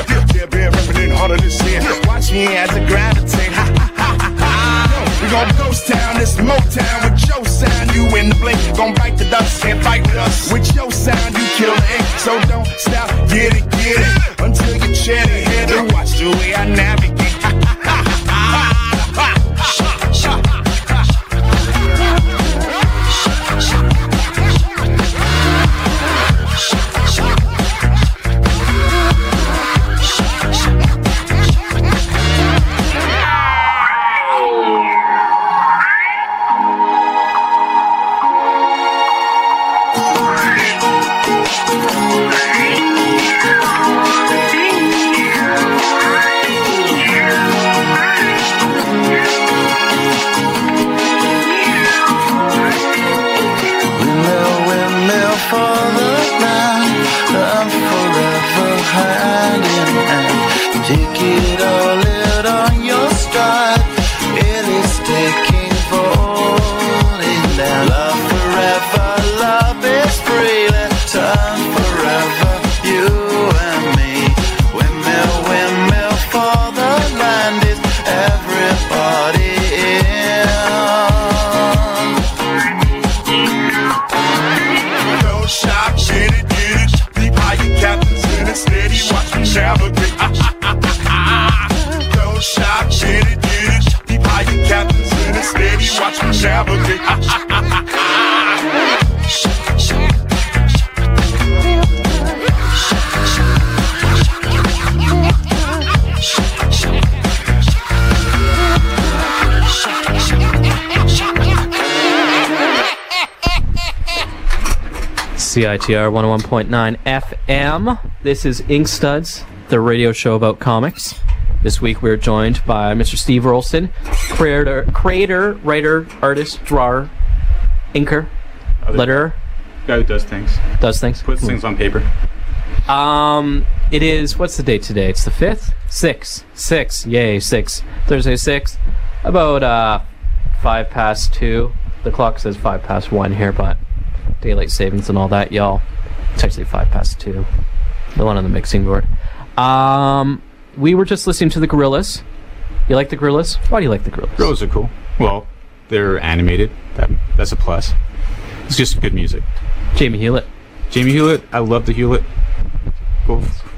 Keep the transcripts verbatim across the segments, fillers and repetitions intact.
clear. Can't bear reppin' all of this here. Watch me as I gravitate. Ha ha ha ha ha. We gon' ghost town, this Motown with your sound. You in the blink, gon' bite the dust and fight with us. With your sound, you kill the ink. So don't stop, get it, get it. Until you chat it, head to watch the way I navigate. Ha ha ha ha ha ha. C I T R one oh one point nine F M. This is Ink Studs, the radio show about comics. This week we're joined by Mister Steve Rolston, creator, creator writer, artist, drawer, inker, letterer. Guy who does things. Does things. Puts mm. things on paper. Um, it is, what's the date today? It's the fifth? Six. Six. Yay, six. Thursday, six. About uh, five past two. The clock says five past one here, but daylight savings and all that, y'all. It's actually five past two. The one on the mixing board. Um, we were just listening to the Gorillaz. You like the Gorillaz? Why do you like the Gorillaz? Gorillaz are cool. Well, they're animated. That, that's a plus. It's just good music. Jamie Hewlett. Jamie Hewlett. I love the Hewlett.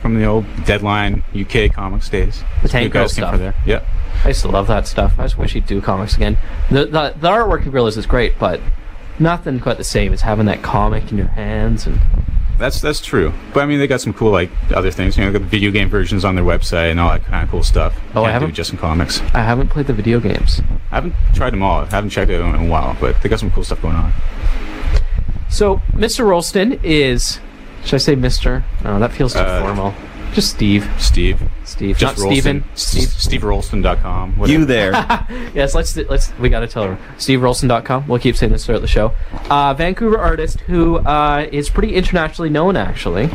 From the old Deadline U K comics days. The Tank Girl stuff. There. Yeah. I used to love that stuff. I just wish he'd do comics again. The, the, the artwork of Gorillaz is great, but nothing quite the same as having that comic in your hands, and that's that's true. But I mean, they got some cool like other things. You know, they got the video game versions on their website and all that kind of cool stuff. You oh, I haven't do just in comics. I haven't played the video games. I haven't tried them all. I haven't checked it in a while, but they got some cool stuff going on. So, Mister Rolston is, should I say Mister? No, that feels too uh, formal. Just Steve. Steve. Steve. Just not Steven. Steve. Steve Rolston dot com. You there. Yes, let's, let's, we got to tell her. Steve Rolston dot com. We'll keep saying this throughout the show. Uh, Vancouver artist who uh, is pretty internationally known, actually.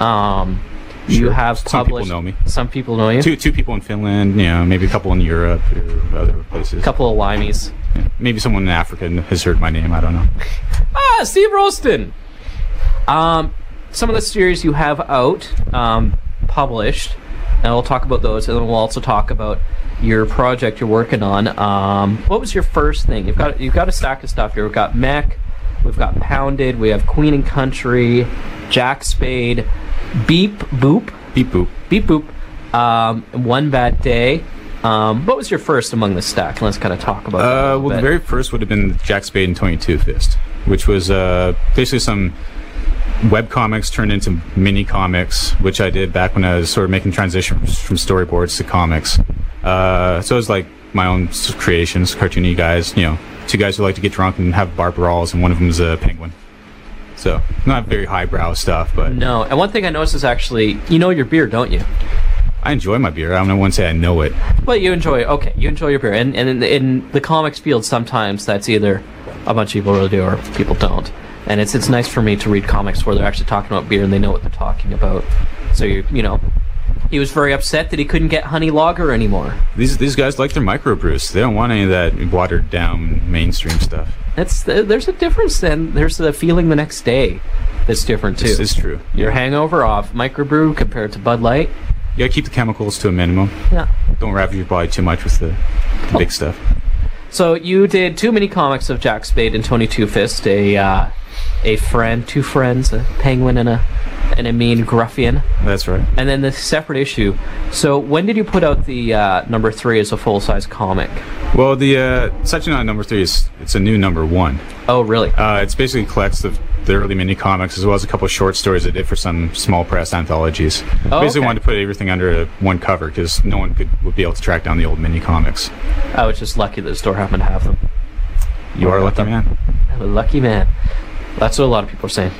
Um, sure. You have some published. Some people know me. Some people know you. Two, two people in Finland, you know, maybe a couple in Europe or other places. A couple of limeys. Yeah. Maybe someone in Africa has heard my name. I don't know. Ah, Steve Rolston. Um, some of the series you have out. Um, published, and we'll talk about those, and then we'll also talk about your project you're working on. Um, what was your first thing? You've got you've got a stack of stuff here. We've got Mech, we've got Pounded, we have Queen and Country, Jack Spade, Beep Boop, Beep Boop, Beep Boop, um, One Bad Day. Um, what was your first among the stack? Let's kind of talk about that. Uh, well, bit. The very first would have been Jack Spade and Tony Two Fist, which was uh, basically some web comics turned into mini comics, which I did back when I was sort of making transitions from storyboards to comics. Uh, so it was like my own creations, cartoony guys, you know, two guys who like to get drunk and have bar brawls, and one of them is a penguin. So not very highbrow stuff, but no. And one thing I noticed is actually, you know your beer, don't you? I enjoy my beer. I don't want to say I know it, but you enjoy. Okay, you enjoy your beer, and and in the, in the comics field, sometimes that's either a bunch of people really do or people don't. And it's it's nice for me to read comics where they're actually talking about beer and they know what they're talking about. So, you you know, he was very upset that he couldn't get honey lager anymore. These these guys like their microbrews. They don't want any of that watered-down mainstream stuff. That's, there's a difference then. There's the feeling the next day that's different, too. This is true. Your hangover off microbrew compared to Bud Light, Yeah, keep the chemicals to a minimum. Yeah. Don't wrap your body too much with the, the big stuff. So you did two mini comics of Jack Spade and Tony Two Fist, a uh, a friend, two friends, a penguin and a and a mean gruffian. That's right. And then the separate issue. So when did you put out the uh, number three as a full size comic? Well, the uh, section on number three is it's a new number one. Oh, really? Uh, it's basically collects the. the early mini comics as well as a couple of short stories I did for some small press anthologies. Oh, basically, okay. Wanted to put everything under one cover because no one could would be able to track down the old mini comics. I was just lucky that the store happened to have them. You are a lucky man. I'm a lucky man. That's what a lot of people are saying.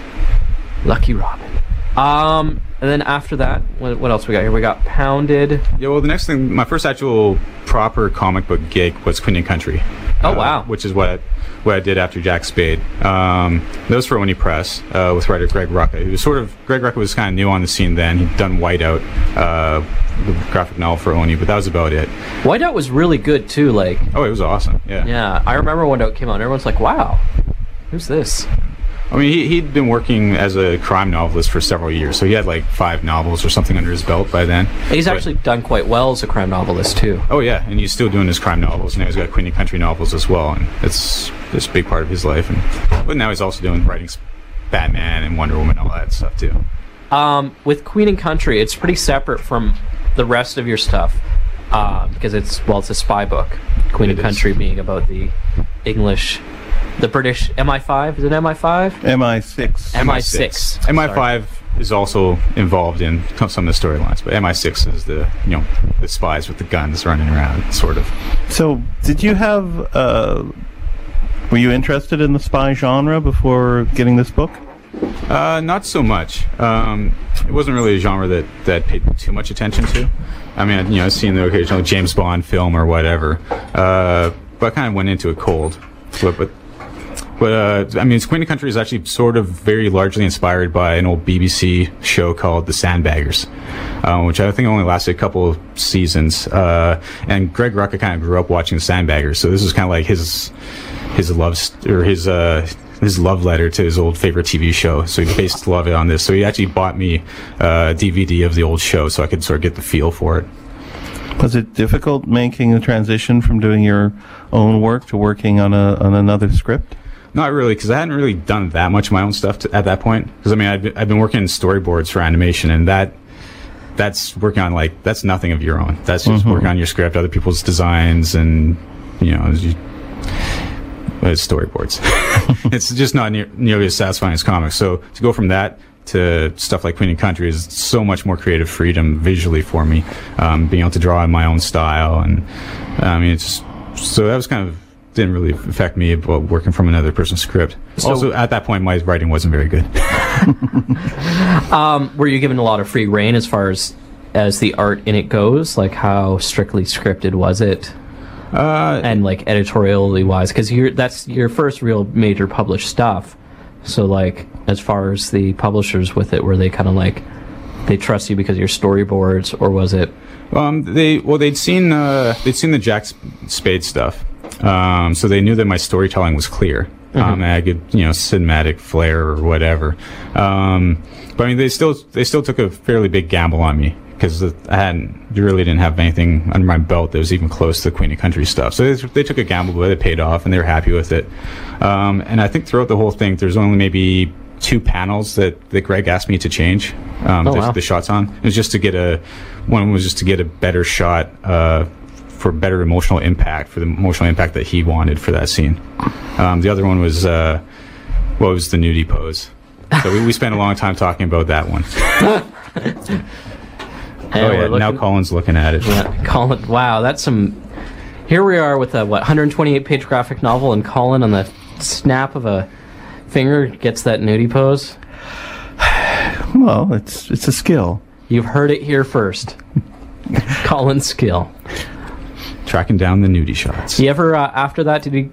Lucky Robin. Um, and then after that, what, what else we got here? We got Pounded. Yeah, well, the next thing, my first actual proper comic book gig was Queen and Country. Oh, uh, wow. Which is what I, what I did after Jack Spade. Um, that was for Oni Press uh, with writer Greg Rucka. He was sort of, Greg Rucka was kind of new on the scene then. He'd done Whiteout, uh, the graphic novel for Oni, but that was about it. Whiteout was really good, too. Like, oh, it was awesome, yeah. Yeah, I remember when it came out, and everyone's like, wow, who's this? I mean, he, he'd been working as a crime novelist for several years, so he had like five novels or something under his belt by then. He's but, actually done quite well as a crime novelist, too. Oh, yeah, and he's still doing his crime novels. Now he's got Queen and Country novels as well, and it's, it's a big part of his life. And, but now he's also doing writing Batman and Wonder Woman and all that stuff, too. Um, with Queen and Country, it's pretty separate from the rest of your stuff, uh, because it's, well, it's a spy book. Queen it and is. Country being about the English... The British M I five? Is it M I five? M I six. M I six. M I five is also involved in some of the storylines, but M I six is the, you know, the spies with the guns running around, sort of. So, did you have... Uh, were you interested in the spy genre before getting this book? Uh, not so much. Um, it wasn't really a genre that, that paid too much attention to. I mean, you know, I've seen the occasional James Bond film or whatever, uh, but I kind of went into it cold. But... but But, uh, I mean, Queen and Country is actually sort of very largely inspired by an old B B C show called The Sandbaggers, uh, which I think only lasted a couple of seasons. Uh, and Greg Rucka kind of grew up watching The Sandbaggers, so this is kind of like his his love or his uh, his love letter to his old favorite T V show. So he based love it on this. So he actually bought me uh, a D V D of the old show so I could sort of get the feel for it. Was it difficult making the transition from doing your own work to working on a on another script? Not really, because I hadn't really done that much of my own stuff to, at that point. Because I mean, I've I've been working in storyboards for animation, and that that's working on like that's nothing of your own. That's just mm-hmm. working on your script, other people's designs, and you know, you, it's storyboards. It's just not near, nearly as satisfying as comics. So to go from that to stuff like Queen and Country is so much more creative freedom visually for me, um, being able to draw in my own style, and I mean, it's so that was kind of. Didn't really affect me about working from another person's script. So, also, at that point, my writing wasn't very good. um, were you given a lot of free rein as far as as the art in it goes? Like, how strictly scripted was it? Uh, and, like, editorially wise? Because that's your first real major published stuff. So, like, as far as the publishers with it, were they kind of like, they trust you because of your storyboards, or was it? Um, they Well, they'd seen, uh, they'd seen the Jack Spade stuff. Um, so they knew that my storytelling was clear. Mm-hmm. um, and I could, you know, cinematic flair or whatever. Um, but I mean, they still they still took a fairly big gamble on me because I hadn't really didn't have anything under my belt that was even close to the Queen and Country stuff. So they, they took a gamble, but it paid off, and they were happy with it. Um, and I think throughout the whole thing, there's only maybe two panels that, that Greg asked me to change um, oh, the, wow. the shots on. It was just to get a one was just to get a better shot. Uh, for better emotional impact, for the emotional impact that he wanted for that scene. Um, the other one was, uh, what was the nudie pose? So we, we spent a long time talking about that one. Hey, oh yeah, looking, now Colin's looking at it. Yeah, Colin, wow, that's some... Here we are with a, what, one hundred twenty-eight page graphic novel, and Colin on the snap of a finger gets that nudie pose? Well, it's, it's a skill. You've heard it here first. Colin's skill. Tracking down the nudie shots. You ever uh, after that? Did you?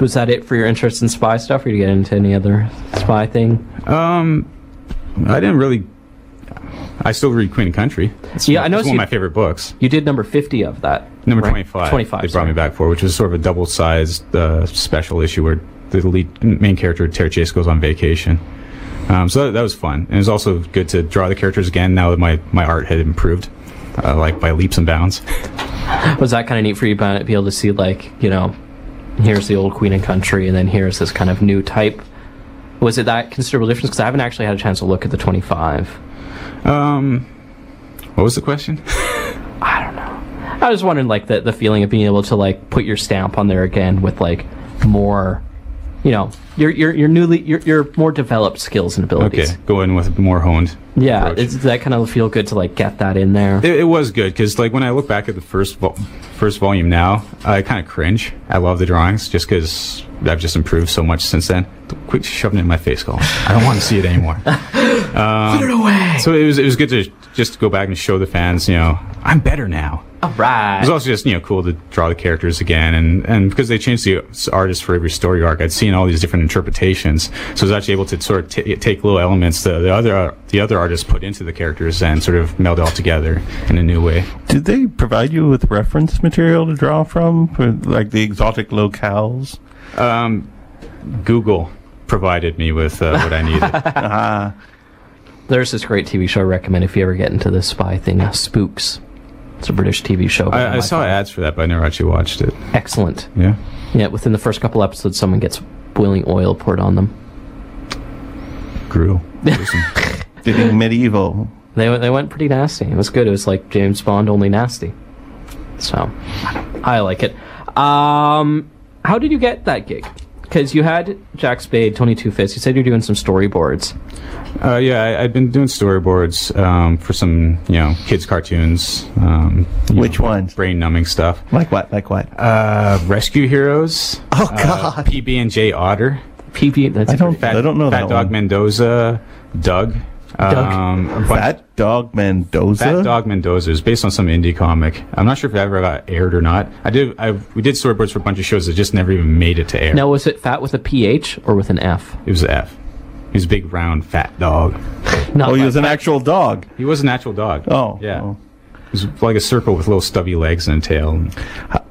Was that it for your interest in spy stuff, or did you get into any other spy thing? Um, I didn't really. I still read Queen and Country. It's yeah, my, I know it's one you, of my favorite books. You did number fifty of that. Number right? twenty-five. Twenty-five. They sorry. brought me back for, which was sort of a double-sized uh, special issue where the lead main character Terry Chase goes on vacation. Um, so that, that was fun, and it was also good to draw the characters again now that my my art had improved. uh, like by leaps and bounds. Was that kind of neat for you, Ben, to be able to see, like, you know, here's the old Queen and Country, and then here's this kind of new type? Was it that considerable difference? Because I haven't actually had a chance to look at the twenty-five. Um, what was the question? I don't know. I was wondering, like, the, the feeling of being able to, like, put your stamp on there again with, like, more, you know, your your your newly your your more developed skills and abilities. Okay, go in with more honed. Yeah, it's, that kind of feel good to like get that in there. It, it was good because like when I look back at the first vo first volume now, I kind of cringe. I love the drawings just because I've just improved so much since then. Quit shoving it in my face, Colin. I don't want to see it anymore. Um, Put it away. So it was it was good to just go back and show the fans, you know, I'm better now. All right. It was also just, you know, cool to draw the characters again, and, and because they changed the artist for every story arc, I'd seen all these different interpretations, so I was actually able to sort of t take little elements that the other uh, the other artists put into the characters and sort of meld it all together in a new way. Did they provide you with reference material to draw from, for, like the exotic locales? Um, Google provided me with uh, what I needed. uh-huh. There's this great T V show I recommend if you ever get into this spy thing, uh, Spooks. It's a British T V show. I, I saw ads for that, but I never actually watched it. Excellent. Yeah. Yeah. Within the first couple episodes, someone gets boiling oil poured on them. Gruel. Did medieval. They they went pretty nasty. It was good. It was like James Bond, only nasty. So, I like it. Um, how did you get that gig? Because you had Jack Spade, Tony Two Fist. You said you're doing some storyboards. Uh, yeah, I, I've been doing storyboards um, for some, you know, kids' cartoons. Um, Which know, ones? Brain-numbing stuff. Like what? Like what? Uh, Rescue Heroes. Oh God. Uh, P B and J Otter. P B. That's I don't. Fat, I don't know Fat that Dog one. Mendoza. Doug. Doug. Um, Fat Dog Mendoza. Fat Dog Mendoza is based on some indie comic. I'm not sure if it ever got aired or not. I did. I we did storyboards for a bunch of shows that just never even made it to air. Now, was it Fat with a P H or with an F? It was an F. He was a big, round, fat dog. Oh, he was an actual dog. He was an actual dog. Oh, yeah. Oh. It was like a circle with little stubby legs and a tail. And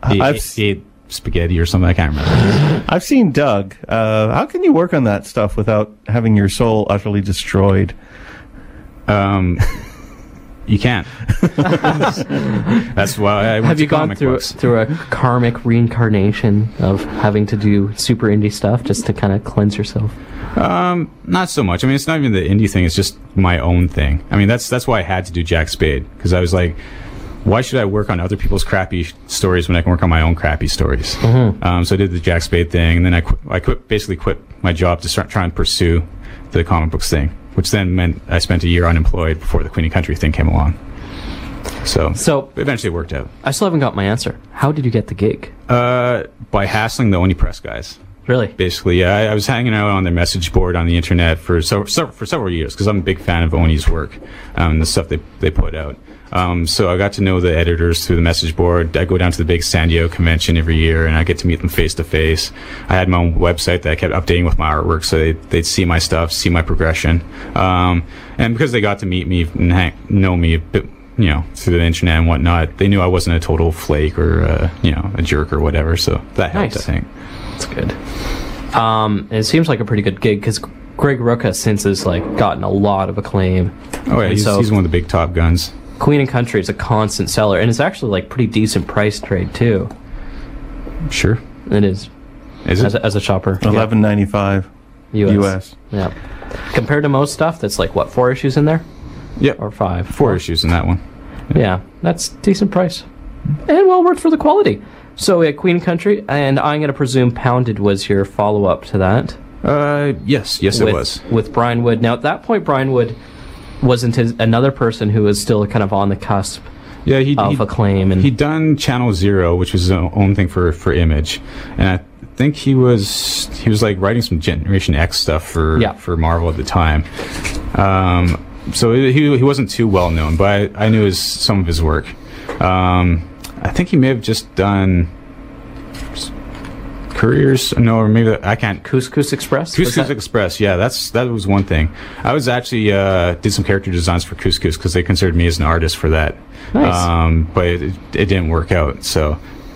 he, I've ate, he ate spaghetti or something. I can't remember. I've seen Doug. Uh, how can you work on that stuff without having your soul utterly destroyed? Um, you can't. That's why I went Have to you gone through books. through a karmic reincarnation of having to do super indie stuff just to kind of cleanse yourself? Um, not so much. I mean, it's not even the indie thing. It's just my own thing. I mean, that's that's why I had to do Jack Spade, because I was like, why should I work on other people's crappy stories when I can work on my own crappy stories? Mm-hmm. um, so I did the Jack Spade thing, and then I qu I quit, basically quit my job to start try and pursue the comic books thing, which then meant I spent a year unemployed before the Queen and Country thing came along. So, so eventually it worked out. I still haven't got my answer. How did you get the gig? Uh, by hassling the Oni Press guys. Really? Basically, yeah. I, I was hanging out on their message board on the internet for so, so, for several years, because I'm a big fan of Oni's work um, and the stuff they, they put out. Um, so I got to know the editors through the message board. I go down to the big San Diego convention every year, and I get to meet them face to face. I had my own website that I kept updating with my artwork, so they'd, they'd see my stuff, see my progression. Um, and because they got to meet me and hang, know me a bit, you know, through the internet and whatnot, they knew I wasn't a total flake or, uh, you know, a jerk or whatever. So that helped, nice. I think. That's good. Um, it seems like a pretty good gig, because Greg Rucka since has, like, gotten a lot of acclaim. Oh, yeah, he's, so, he's one of the big top guns. Queen and Country is a constant seller, and it's actually like pretty decent price trade too. Sure, it is. Is it as a, as a shopper? Eleven ninety five, U S. Yeah, compared to most stuff, that's like what, four issues in there? Yeah, or five. Four, four issues in that one. Yep. Yeah, that's decent price, and well worth for the quality. So we had Queen and Country, and I'm going to presume Pounded was your follow up to that. Uh, yes, yes, with, it was with Brian Wood. Now at that point, Brian Wood wasn't his, another person who was still kind of on the cusp yeah, he, of acclaim. And he'd done Channel Zero, which was his own thing for, for Image. And I think he was he was like writing some Generation X stuff for, yeah. for Marvel at the time. Um, so he, he wasn't too well known, but I, I knew his, some of his work. Um, I think he may have just done Couriers, no, or maybe I can't. Couscous Express. Couscous Express, yeah, that's that was one thing. I was actually uh, did some character designs for Couscous because they considered me as an artist for that. Nice. Um, but it, it didn't work out, so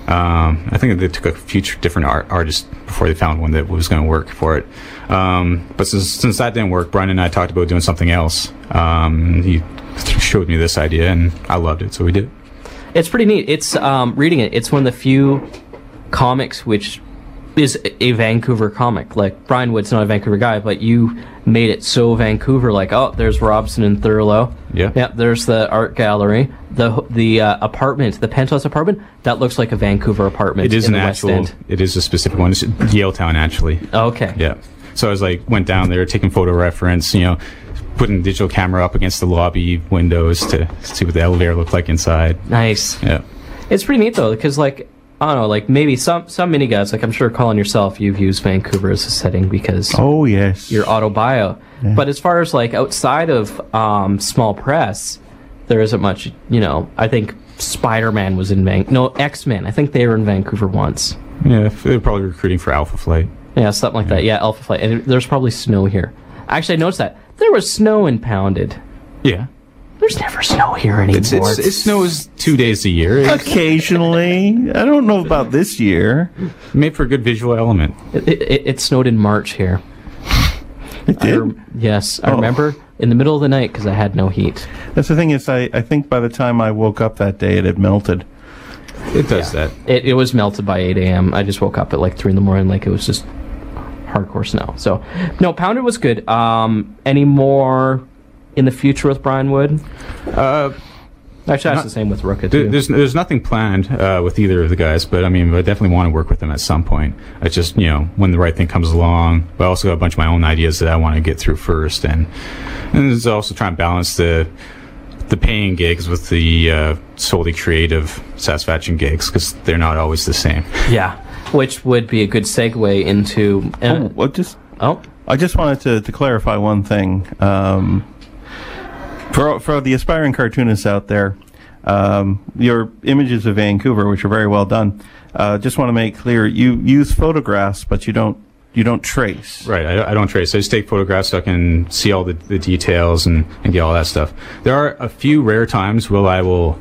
um, I think they took a few different art artists before they found one that was going to work for it. Um, but since, since that didn't work, Brian and I talked about doing something else. Um, he showed me this idea, and I loved it, so we did it. It's pretty neat. It's um, reading it. It's one of the few comics which is a Vancouver comic. Like, Brian Wood's not a Vancouver guy, but you made it so Vancouver. Like, oh, there's Robson and Thurlow. Yeah. Yeah, there's the art gallery. The the uh, apartment, the penthouse apartment, that looks like a Vancouver apartment. It is in an the actual, West End. It is a specific one. It's Yale Town, actually. Okay. Yeah. So I was like, went down there, taking photo reference, you know, putting the digital camera up against the lobby windows to see what the elevator looked like inside. Nice. Yeah. It's pretty neat, though, because, like, I don't know, like, maybe some, some mini guys, like, I'm sure, Colin, yourself, you've used Vancouver as a setting because... Oh, yes. Your auto bio. Yeah. But as far as, like, outside of um, small press, there isn't much, you know, I think Spider-Man was in Vancouver. No, X-Men. I think they were in Vancouver once. Yeah, they were probably recruiting for Alpha Flight. Yeah, something like yeah. that. Yeah, Alpha Flight. And there's probably snow here. Actually, I noticed that. There was snow in Pounded. Yeah. There's never snow here anymore. It's, it's, it snows two days a year. Occasionally. I don't know about this year. Made for a good visual element. It, it, it snowed in March here. It did? I yes. I oh. remember in the middle of the night because I had no heat. That's the thing is, I, I think by the time I woke up that day, it had melted. It does yeah. that. It, it was melted by eight a m I just woke up at like three in the morning, like it was just... hardcore snow. So, no, Pounded was good. Um, any more in the future with Brian Wood? Uh, Actually, that's not, the same with Rucka, too. There's, there's nothing planned uh, with either of the guys, but I mean, I definitely want to work with them at some point. It's just, you know, when the right thing comes along, but I also got a bunch of my own ideas that I want to get through first, and, and it's also trying to balance the the paying gigs with the uh, solely creative satisfaction gigs, because they're not always the same. Yeah. Which would be a good segue into... Uh, oh, I just, oh, I just wanted to, to clarify one thing. Um, for, for the aspiring cartoonists out there, um, your images of Vancouver, which are very well done, uh, just want to make clear, you use photographs, but you don't you don't trace. Right, I, I don't trace. I just take photographs so I can see all the, the details and, and get all that stuff. There are a few rare times where I will,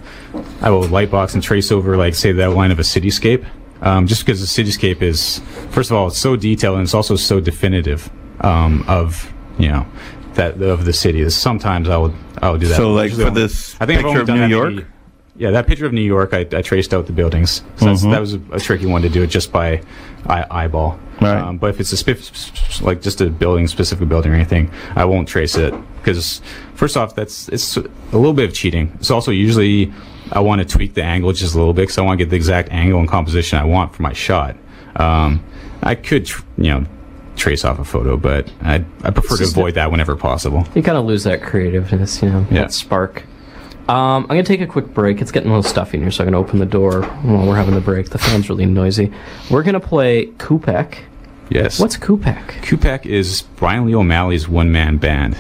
I will lightbox and trace over, like, say, that line of a cityscape. Um, just because the cityscape is, first of all, it's so detailed and it's also so definitive um, of, you know, that of the city. Sometimes I would I would do that. So like for only, this I think picture of New York? Maybe, yeah, that picture of New York, I, I traced out the buildings. So mm-hmm. That was a, a tricky one to do it just by eye, eyeball. Right. Um, but if it's a sp like just a building, specific building or anything, I won't trace it. Because first off, that's it's a little bit of cheating. It's also usually... I want to tweak the angle just a little bit because I want to get the exact angle and composition I want for my shot. Um, I could, tr you know, trace off a photo, but I I prefer to avoid that whenever possible. You kind of lose that creativeness, you know, yeah. that spark. Um, I'm going to take a quick break. It's getting a little stuffy in here, so I'm going to open the door while we're having the break. The fan's really noisy. We're going to play Kupak. Yes. What's Kupak? Kupak is Brian Lee O'Malley's one-man band.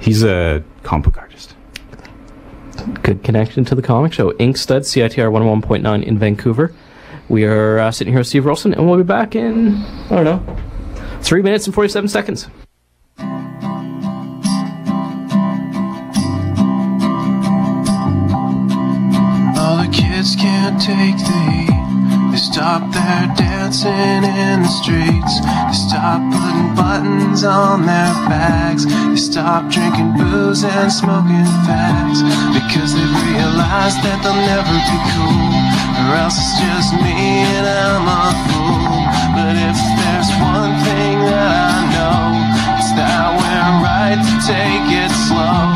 He's a comic book artist. Good connection to the comic show. Ink Studs, C I T R one oh one point nine in Vancouver. We are uh, sitting here with Steve Rolston, and we'll be back in, I don't know, three minutes and forty-seven seconds. All the kids can't take the... They stop their dancing in the streets. They stop putting buttons on their bags. They stop drinking booze and smoking fags, because they realize that they'll never be cool, or else it's just me and I'm a fool. But if there's one thing that I know, it's that we're right to take it slow.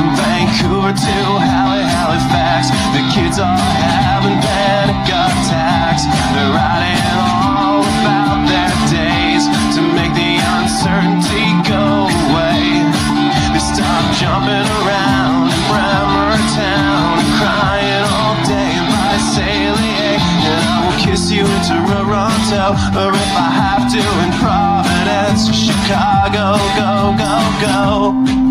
From Vancouver to Halifax, Halifax, the kids are having panic attacks. They're riding all about their days to make the uncertainty go away. They stop jumping around in Bremer Town and crying all day by Salier. And I will kiss you in Toronto, or if I have to in Providence or Chicago. Go, go, go.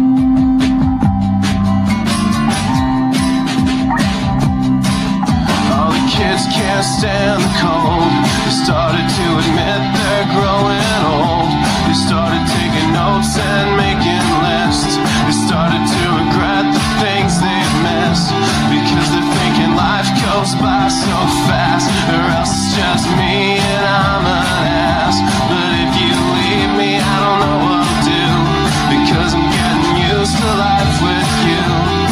Kids can't stand the cold. They started to admit they're growing old. They started taking notes and making lists. They started to regret the things they've missed, because they're thinking life goes by so fast, or else it's just me and I'm an ass. But if you leave me, I don't know what I'll do, because I'm getting used to life with you.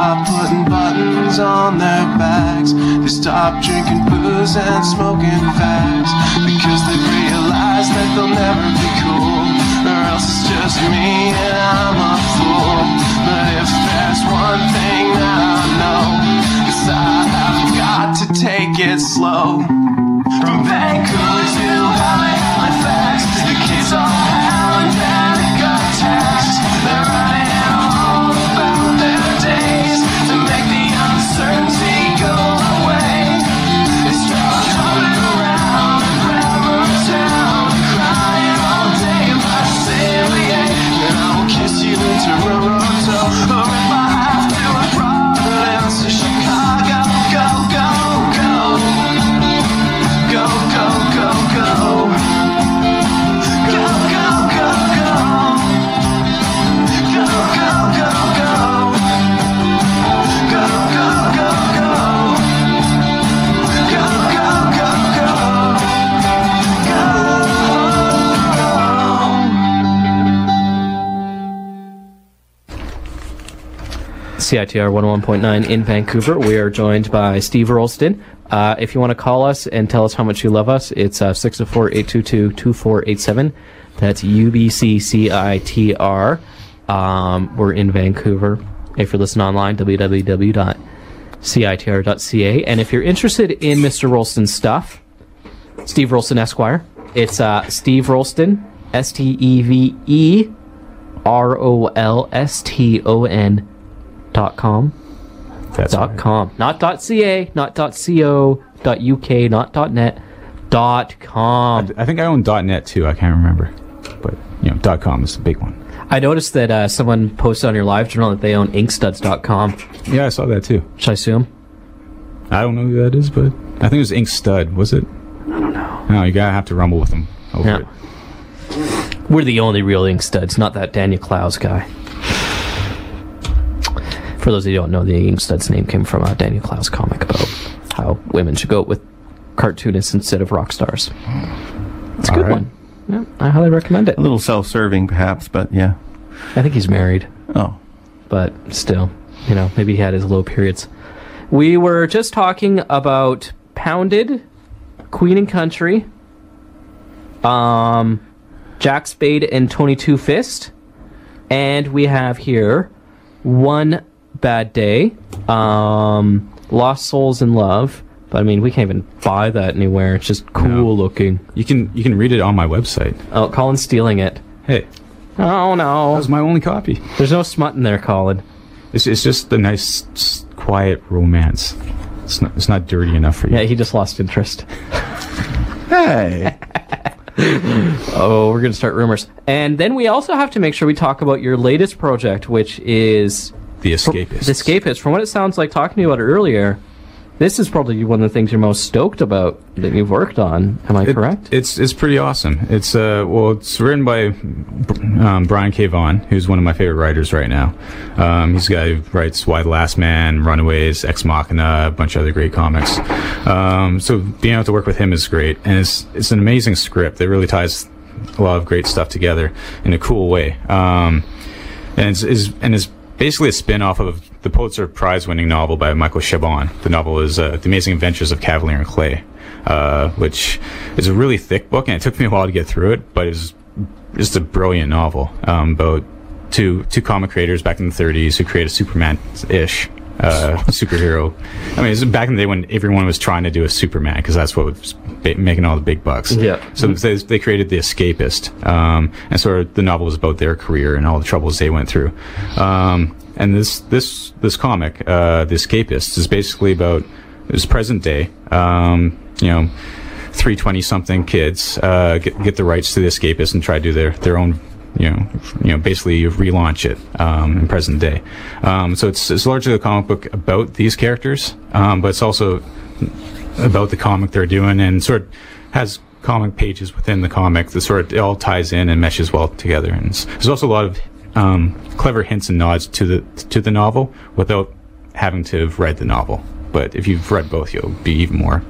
stop putting buttons on their backs. They stop drinking booze and smoking fags, because they realize that they'll never be cool, or else it's just me and I'm a fool. But if there's one thing that I know, it's I have got to take it slow. From Vancouver to L A, Halifax, the kids all howl and panic attacks. They're running all about their days to make the uncertainty go away. It's just running around and around town, crying all day in Marseille. And I will kiss you in Toronto, or if I have to, I Providence to Chicago. Go, go, go, go, go, go, go. C I T R one oh one point nine in Vancouver. We are joined by Steve Rolston. Uh, if you want to call us and tell us how much you love us, it's uh, six oh four, eight two two, two four eight seven. That's U B C C I T R. Um, we're in Vancouver. If you're listening online, w w w dot c i t r dot c a. And if you're interested in Mister Rolston's stuff, Steve Rolston Esquire, it's uh, Steve Rolston, S T E V E R O L S T O N Dot com. That's dot right. com. Not dot ca, not dot co, dot uk, not dot net, dot com. I, th I think I own dot net too. I can't remember. But, you know, dot com is the big one. I noticed that uh, someone posted on your live journal that they own ink studs dot com. Yeah, I saw that too. Should I assume? I don't know who that is, but I think it was Ink Stud, was it? I don't know. No, you gotta have to rumble with them over yeah. it. We're the only real Ink Studs, not that Danny Klaus guy. For those of you who don't know, the Ink Studs name came from a Danny Klaus comic about how women should go with cartoonists instead of rock stars. It's a good right. one. Yeah, I highly recommend it. A little self-serving, perhaps, but yeah. I think he's married. Oh. But still, you know, maybe he had his low periods. We were just talking about Pounded, Queen and Country, um, Jack Spade and Tony Two Fist, and we have here One Bad Day, um, Lost Souls in Love, but I mean, we can't even buy that anywhere. It's just cool no. looking. You can you can read it on my website. Oh, Colin's stealing it. Hey. Oh no. That was my only copy. There's no smut in there, Colin. It's it's just a nice, quiet romance. It's not it's not dirty enough for you. Yeah, he just lost interest. Hey. Oh, we're gonna start rumors. And then we also have to make sure we talk about your latest project, which is The Escapist. The Escapist. From what it sounds like talking to you about it earlier, this is probably one of the things you're most stoked about that you've worked on. Am I it, correct? It's it's pretty awesome. It's uh well, it's written by um, Brian K. Vaughan, who's one of my favorite writers right now. Um, he's a guy who writes Why the Last Man, Runaways, Ex Machina, a bunch of other great comics. Um, so being able to work with him is great, and it's it's an amazing script that really ties a lot of great stuff together in a cool way. Um, and it's, it's and it's basically a spin-off of the Pulitzer Prize-winning novel by Michael Chabon. The novel is uh, The Amazing Adventures of Cavalier and Clay, uh, which is a really thick book, and it took me a while to get through it, but it's just a brilliant novel um, about two two comic creators back in the thirties who created Superman-ish uh, superhero. I mean, it was back in the day when everyone was trying to do a Superman, because that's what was making all the big bucks. Yeah. So they, they created The Escapist, um, and sort of the novel was about their career and all the troubles they went through. Um, and this this this comic, uh, The Escapist, is basically about this present day. Um, you know, three twenty something kids uh, get get the rights to The Escapist and try to do their their own. You know, you know, basically relaunch it um, in present day. Um, so it's it's largely a comic book about these characters, um, but it's also about the comic they're doing, and sort of has comic pages within the comic that sort of it all ties in and meshes well together. And there's also a lot of um, clever hints and nods to the to the novel without having to have read the novel. But if you've read both, you'll be even more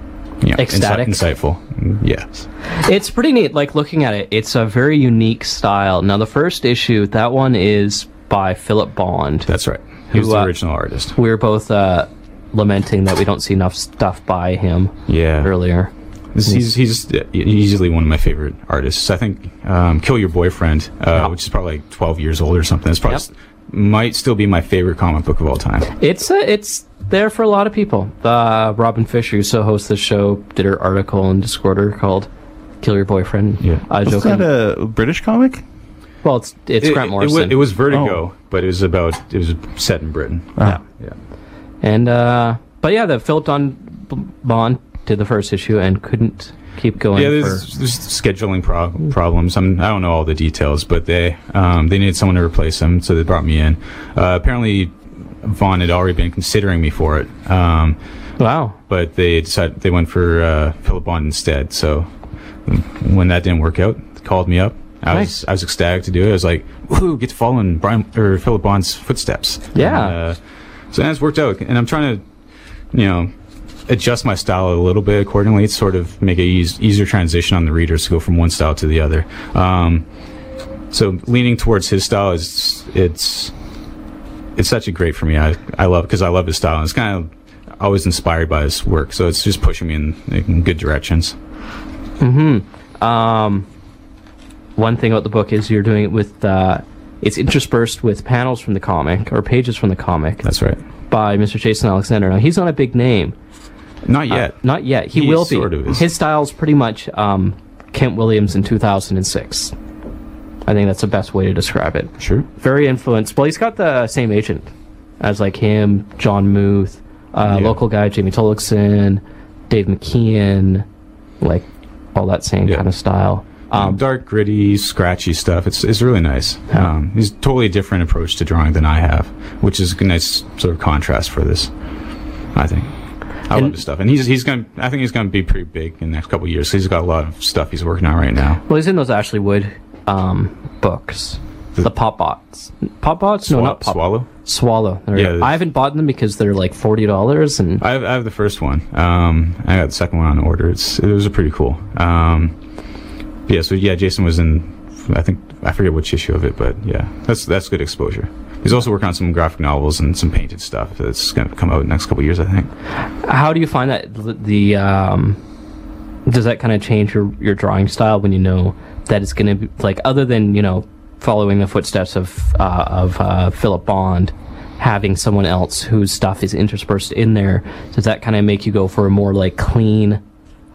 you know, ecstatic, insi insightful. Yes, it's pretty neat. Like looking at it, it's a very unique style. Now, the first issue, that one is by Philip Bond. That's right. He was the uh, original artist. We were both uh, lamenting that we don't see enough stuff by him. Yeah. Earlier. This, he's, he's easily one of my favorite artists. I think um, Kill Your Boyfriend, uh, oh. which is probably like twelve years old or something. It's probably yep. st- might still be my favorite comic book of all time. It's a, it's there for a lot of people. Uh, Robin Fisher, who so hosts the show, did her article in Discorder called "Kill Your Boyfriend." Yeah, uh, was that a British comic? Well, it's it's it, Grant Morrison. It, it, it was Vertigo, oh. but it was about it was set in Britain. Uh-huh. Yeah, yeah. And uh, but yeah, the Philip Bond did the first issue and couldn't keep going. Yeah, there's, for... there's scheduling pro- problems. I'm, I don't know all the details, but they um, they needed someone to replace him, so they brought me in. Uh, apparently, Vaughn had already been considering me for it. Um, wow! But they decided they went for uh, Philip Bond instead. So when that didn't work out, they called me up. I nice. was I was ecstatic to do it. I was like, "Woo! Get to follow in Brian or Philip Bond's footsteps." Yeah. And, uh, so that's worked out, and I'm trying to, you know, adjust my style a little bit accordingly. It's sort of make a ease, easier transition on the readers to go from one style to the other. Um, so leaning towards his style is it's it's such a great for me. I I love because I love his style. And it's kind of always inspired by his work, so it's just pushing me in, in good directions. Mm-hmm. Um, one thing about the book is you're doing it with uh, it's interspersed with panels from the comic or pages from the comic. That's right. By Mister Jason Alexander. Now he's not a big name. Not yet. Uh, not yet. He, he will be. Sort of is. His style's pretty much um, Kent Williams in two thousand six. I think that's the best way to describe it. Sure. Very influenced. Well, he's got the same agent as like him, John Muth, uh, yeah. local guy Jamie Tollickson, Dave McKeon, like all that same yeah. kind of style. Um, Dark, gritty, scratchy stuff. It's it's really nice. Yeah. Um, he's totally a different approach to drawing than I have, which is a nice sort of contrast for this, I think. I and, love his stuff, and he's he's going. I think he's going to be pretty big in the next couple of years. He's got a lot of stuff he's working on right now. Well, he's in those Ashley Wood um, books, the, the Pop Bots. Pop Bots? Swall- no, not Pop Swallow. Swallow. Yeah, I haven't bought them because they're like forty dollars, and I have, I have the first one. Um, I got the second one on order. It's it was pretty cool. Um, yeah. So yeah, Jason was in. I think I forget which issue of it, but yeah, that's that's good exposure. He's also working on some graphic novels and some painted stuff that's going to come out in the next couple of years, I think. How do you find that the um, does that kind of change your, your drawing style when you know that it's going to be like other than you know following the footsteps of uh, of uh, Philip Bond, having someone else whose stuff is interspersed in there? Does that kind of make you go for a more like clean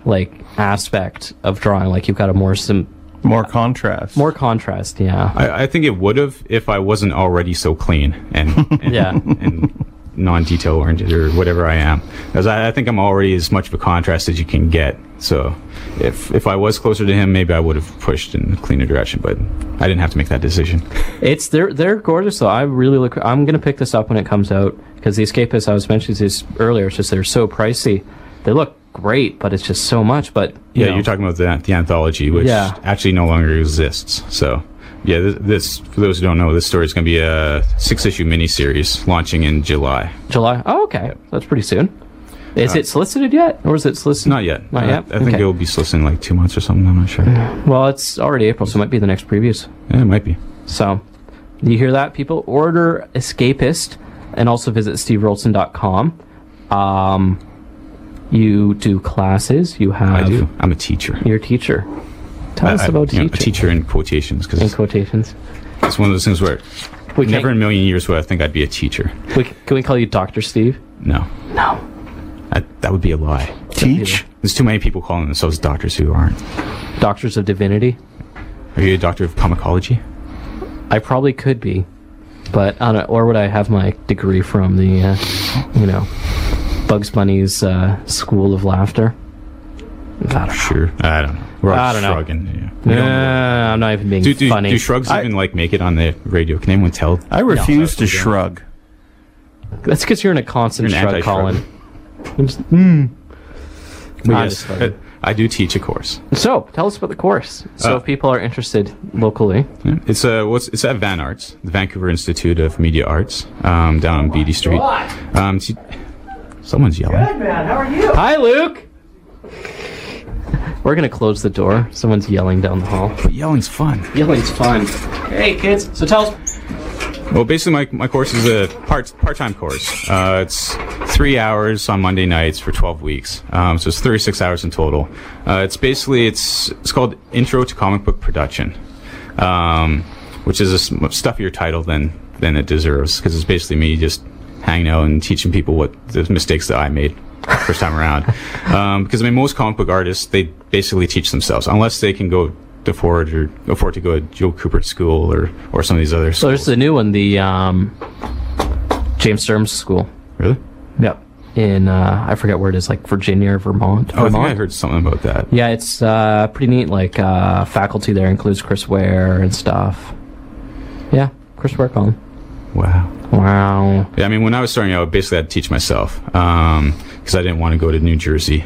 like aspect of drawing? Like you've got a more sim. More contrast. More contrast, yeah. I, I think it would have if I wasn't already so clean and, and, yeah. and non-detail oriented or whatever I am. Because I, I think I'm already as much of a contrast as you can get. So if if I was closer to him, maybe I would have pushed in a cleaner direction. But I didn't have to make that decision. It's they're they're gorgeous though. I really look. I'm gonna pick this up when it comes out because The Escapist, I was mentioning this earlier. It's just they're so pricey. They look great, but it's just so much. But you yeah, know. You're talking about the the anthology, which yeah. actually no longer exists. So, yeah, this, this for those who don't know, this story is going to be a six issue miniseries launching in July. July. Oh, okay, yep. That's pretty soon. Is uh, it solicited yet, or is it solicited? Not yet. Not yet. I, I think okay. It will be solicited in like two months or something. I'm not sure. Well, it's already April, so it might be the next previews. Yeah, it might be. So, you hear that, people? Order Escapist, and also visit steve rolston dot com. Um. You do classes. You have. I do. I'm a teacher. You're a teacher. Tell I, us about teaching. A teacher in quotations. Cause in quotations. It's one of those things where we never in a million years would I think I'd be a teacher. We, can we call you Doctor Steve? No. No. I, that would be a lie. Teach? There's too many people calling themselves doctors who aren't. Doctors of Divinity? Are you a doctor of comicology? I probably could be, but I don't. Or would I have my degree from the, uh, you know. Bugs Bunny's uh, School of Laughter. I don't sure. Know. I don't know. We're all I don't shrugging. Know. Yeah. No, no, no, I'm not even being do, do, funny. Do shrugs I, even like make it on the radio? Can anyone tell? I refuse no, to shrug. That's because you're in a constant you're shrug, Colin. Mm. Yes, I, I do teach a course. So tell us about the course. So uh, if people are interested locally, yeah, it's a what's it's at Van Arts, the Vancouver Institute of Media Arts, um, down on oh Beatty Street. Um, t- Someone's yelling. Good, man. How are you? Hi, Luke. We're going to close the door. Someone's yelling down the hall. But yelling's fun. Yelling's fun. Hey, kids. So tell us... Well, basically, my, my course is a part, part-time course. Uh, it's three hours on Monday nights for twelve weeks. Um, so it's thirty-six hours in total. Uh, it's basically, it's, it's called Intro to Comic Book Production, um, which is a stuffier title than, than it deserves, because it's basically me just hanging out and teaching people what the mistakes that I made first time around. Um, because, I mean, most comic book artists, they basically teach themselves, unless they can go afford or afford to go to Joel Coopert's school or or some of these other schools. So there's the new one, the um, James Sturm's school. Really? Yep. In uh, I forget where it is, like Virginia or Vermont. Oh, Vermont? I think I heard something about that. Yeah, it's uh, pretty neat. Like uh, faculty there includes Chris Ware and stuff. Yeah, Chris Ware calling. Wow. Wow. Yeah, I mean, when I was starting out, basically I had to teach myself because um, I didn't want to go to New Jersey.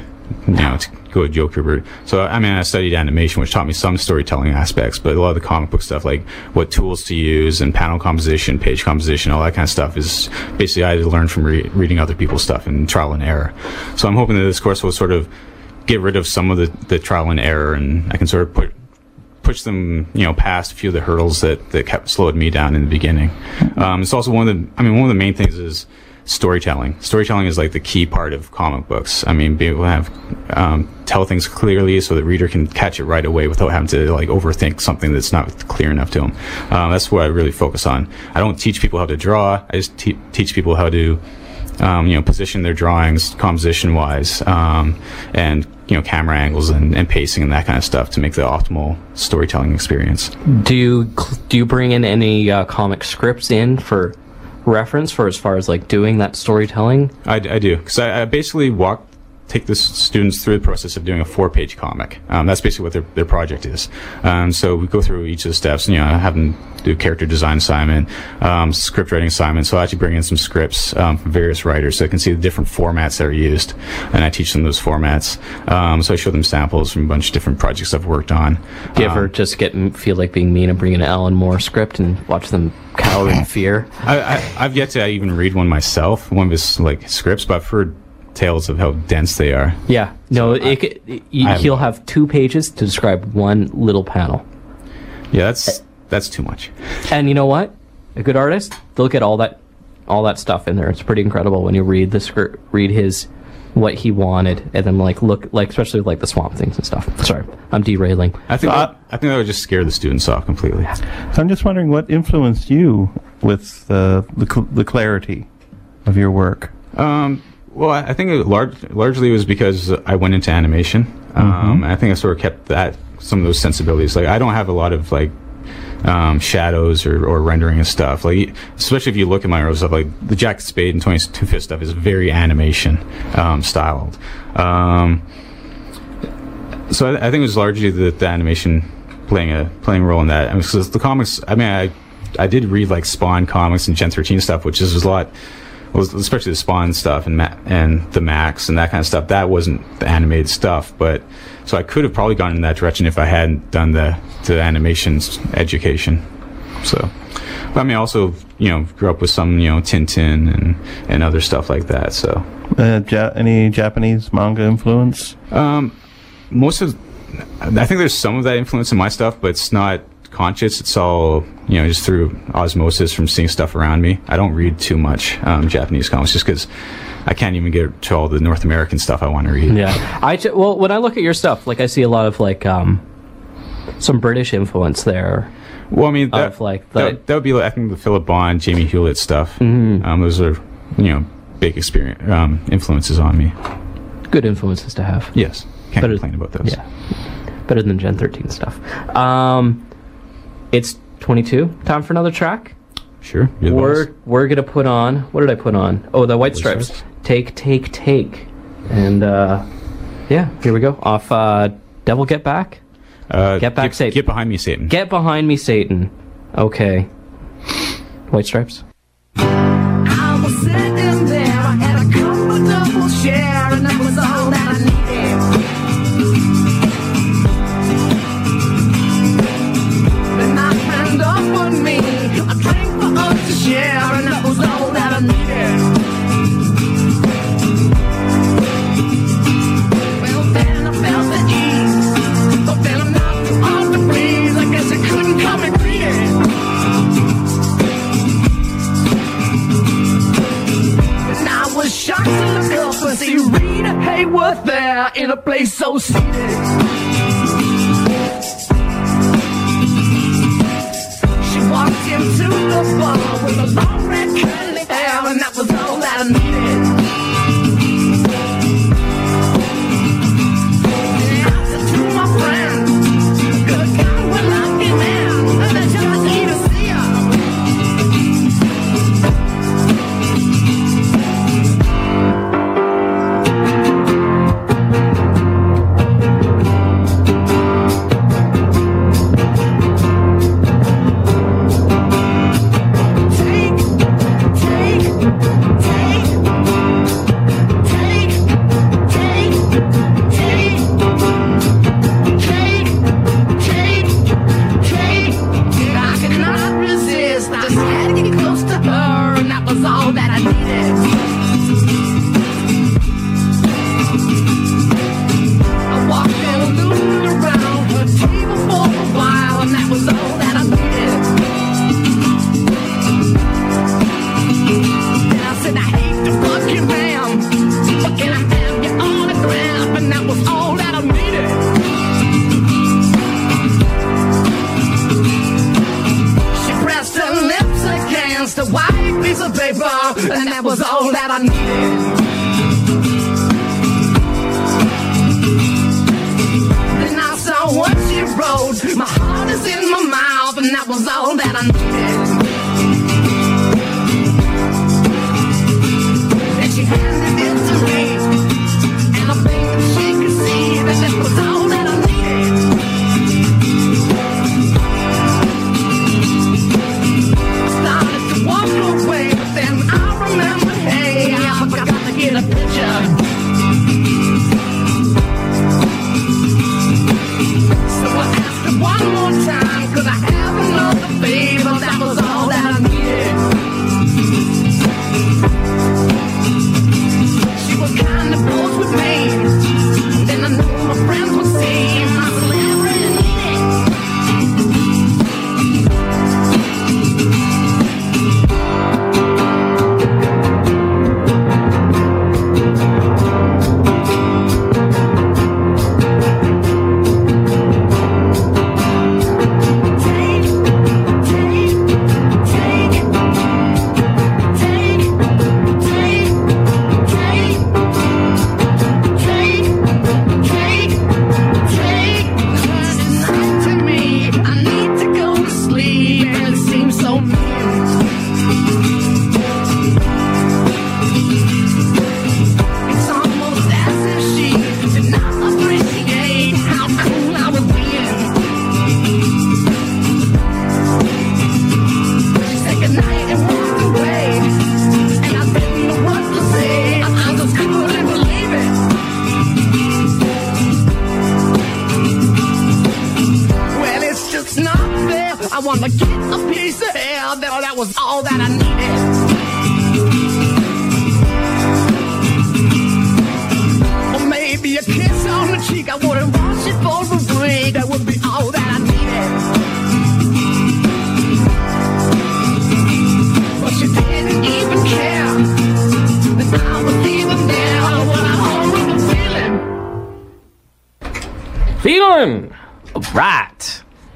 You know, to go to Joe Kubert. So, I mean, I studied animation, which taught me some storytelling aspects, but a lot of the comic book stuff, like what tools to use and panel composition, page composition, all that kind of stuff is basically I learned from re reading other people's stuff and trial and error. So I'm hoping that this course will sort of get rid of some of the, the trial and error, and I can sort of put, push them, you know, past a few of the hurdles that, that kept slowed me down in the beginning. Um, it's also one of the, I mean, one of the main things is storytelling. Storytelling is like the key part of comic books. I mean, being able to have, um, tell things clearly so the reader can catch it right away without having to like overthink something that's not clear enough to them. Um, that's what I really focus on. I don't teach people how to draw. I just te teach people how to, um, you know, position their drawings composition-wise, um, and, you know, camera angles and, and pacing and that kind of stuff to make the optimal storytelling experience. Do you, do you bring in any uh, comic scripts in for reference for as far as like doing that storytelling? I, I do, because I, I basically walk take the students through the process of doing a four-page comic. Um, that's basically what their, their project is. Um, so we go through each of the steps, and, you know, I have them do character design assignment, um, script writing assignment. So I actually bring in some scripts um, from various writers so they can see the different formats that are used, and I teach them those formats. Um, so I show them samples from a bunch of different projects I've worked on. Do you um, ever just get feel like being mean and bring in an Alan Moore script and watch them cower in fear? I, I, I've yet to even read one myself, one of his like scripts, but I've heard tales of how dense they are. Yeah, no, so it, it, it, he'll have two pages to describe one little panel. Yeah, that's that's too much. And you know what? A good artist, they'll get all that all that stuff in there. It's pretty incredible when you read the script, read his what he wanted, and then like look like especially like the swamp things and stuff. Sorry, I'm derailing. I think uh, that, I think that would just scare the students off completely. So I'm just wondering what influenced you with uh, the cl the clarity of your work. Um. Well, I think it large, largely it was because I went into animation. Um, mm-hmm. I think I sort of kept that, some of those sensibilities. Like, I don't have a lot of, like, um, shadows or, or rendering and stuff. Like, especially if you look at my early stuff, like, the Jack Spade and Tony Two Fist stuff is very animation, um, styled. Um, so I, I think it was largely the, the animation playing a, playing a role in that. I mean, 'cause the comics, I mean, I, I did read, like, Spawn comics and Gen thirteen stuff, which is, was a lot... Well, especially the Spawn stuff and Ma and the Max and that kind of stuff. That wasn't the animated stuff, but so I could have probably gone in that direction if I hadn't done the the animations education. So, but I mean, also you know, grew up with some you know Tintin and and other stuff like that. So, uh, ja any Japanese manga influence? Um, most of, I think there's some of that influence in my stuff, but it's not conscious. It's all you know just through osmosis from seeing stuff around me. I don't read too much um Japanese comics just because I can't even get to all the North American stuff I want to read. Yeah, I well when I look at your stuff, like I see a lot of like um some British influence there. Well, I mean that, of, like the, that, that would be like I think the Philip Bond, Jamie Hewlett stuff. Mm-hmm. Um those are you know big experience um influences on me. Good influences to have. Yes, can't better, complain about those. Yeah, better than Gen thirteen stuff. um It's twenty-two. Time for another track. Sure. We're we're gonna put on. What did I put on? Oh, the White Stripes. Stripes. Take, take, take. And uh, yeah, here we go. Off. Uh, Devil, get back. Uh, get back, get, Satan. Get behind me, Satan. Get behind me, Satan. Okay. White Stripes. I was sitting there at a comfortable chair, and that was all that I needed. Yeah, and that was all that I needed. Well, then I felt the ease, but then I'm not off the breeze. I guess I couldn't come and read it. so seated. To the bar with a long red curly hair, and that was all that I needed. And I said to my friend, good God, when I came in, I said you just need to see her.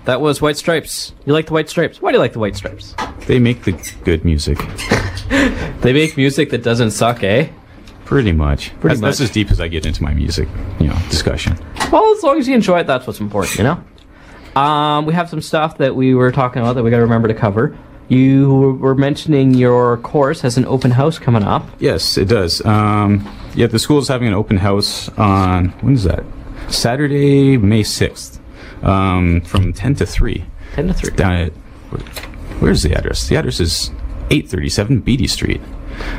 That was White Stripes. You like the White Stripes? Why do you like the White Stripes? They make the good music. They make music that doesn't suck, eh? Pretty much. Pretty that's, much. That's as deep as I get into my music, you know, discussion. Well, as long as you enjoy it, that's what's important, you know? Um, we have some stuff that we were talking about that we got to remember to cover. You were mentioning your course has an open house coming up. Yes, it does. Um, yeah, the school's having an open house on, when is that? Saturday, May sixth. Um, from ten to three. ten to three. Down at, where's the address? The address is eight thirty-seven Beatty Street.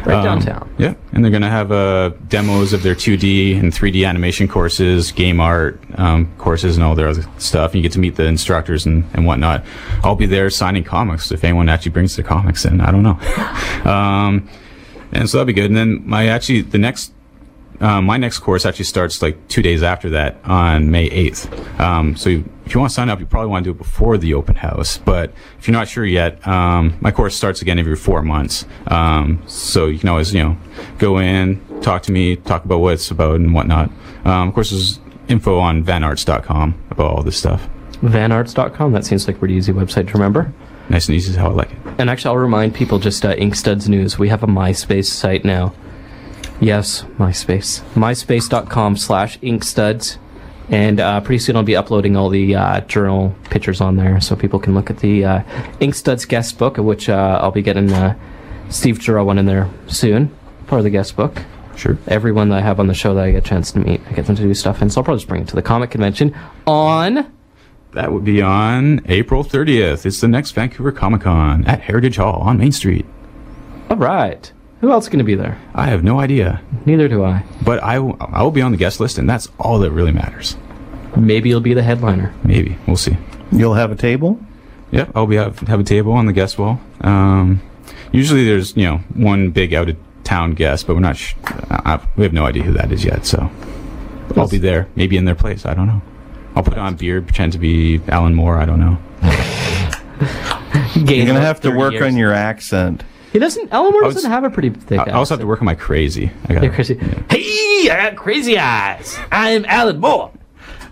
Right um, downtown. Yeah, and they're going to have uh, demos of their two D and three D animation courses, game art um, courses, and all their other stuff. And you get to meet the instructors and, and whatnot. I'll be there signing comics if anyone actually brings their comics in. I don't know. um, and so that'll be good. And then my actually, the next... Uh, my next course actually starts like two days after that on May eighth. Um, so you, if you want to sign up, you probably want to do it before the open house. But if you're not sure yet, um, my course starts again every four months. Um, so you can always, you know, go in, talk to me, talk about what it's about and whatnot. Um, of course, there's info on vanarts dot com about all this stuff. vanarts dot com, that seems like a pretty easy website to remember. Nice and easy is how I like it. And actually, I'll remind people just uh, Ink Studs News. We have a MySpace site now. Yes, MySpace. MySpace dot com slash Ink Studs. And uh, pretty soon I'll be uploading all the uh, journal pictures on there so people can look at the uh, Ink Studs guest book, which uh, I'll be getting uh, Steve Jarrell one in there soon, part of the guest book. Sure. Everyone that I have on the show that I get a chance to meet, I get them to do stuff. And so I'll probably just bring it to the comic convention on... That would be on April thirtieth. It's the next Vancouver Comic-Con at Heritage Hall on Main Street. All right. Who else is going to be there? I have no idea. Neither do I. But I, w I will be on the guest list, and that's all that really matters. Maybe you'll be the headliner. Maybe. We'll see. You'll have a table? Yep. I'll be have, have a table on the guest wall. Um, usually there's, you know, one big out-of-town guest, but we're not sh I, we have no idea who that is yet, so yes. I'll be there. Maybe in their place. I don't know. I'll put on beard, pretend to be Alan Moore. I don't know. You're going to have to work years. on your accent. He doesn't, Alan Moore doesn't was, have a pretty thick I accent. I also have to work on my crazy. I got You're crazy. Yeah. Hey, I got crazy eyes. I am Alan Moore.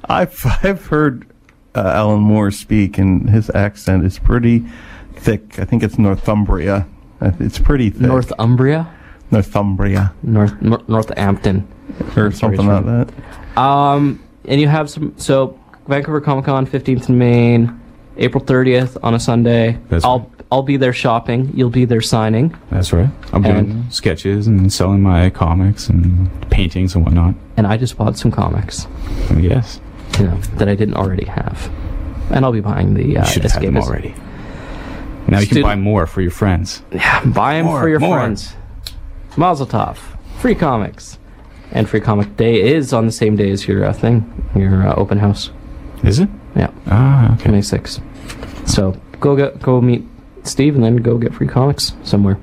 I've, I've heard uh, Alan Moore speak, and his accent is pretty thick. I think it's Northumbria. It's pretty thick. Northumbria? Northumbria. North, North, Northampton. Or something like that. Um... And you have some, so Vancouver Comic-Con, fifteenth in Maine, April thirtieth on a Sunday. That's I'll right. I'll be there shopping. You'll be there signing. That's right. I'm and, doing sketches and selling my comics and paintings and whatnot. And I just bought some comics. Yes. You know, that I didn't already have. And I'll be buying the uh, you should have had them already. Now you Student. can buy more for your friends. Yeah, buy them more, for your more. friends. Mazel tov. Free comics. And Free Comic Day is on the same day as your uh, thing, your uh, open house. Is it? Yeah. Ah, okay. May sixth. So go get, go meet Steve and then go get free comics somewhere.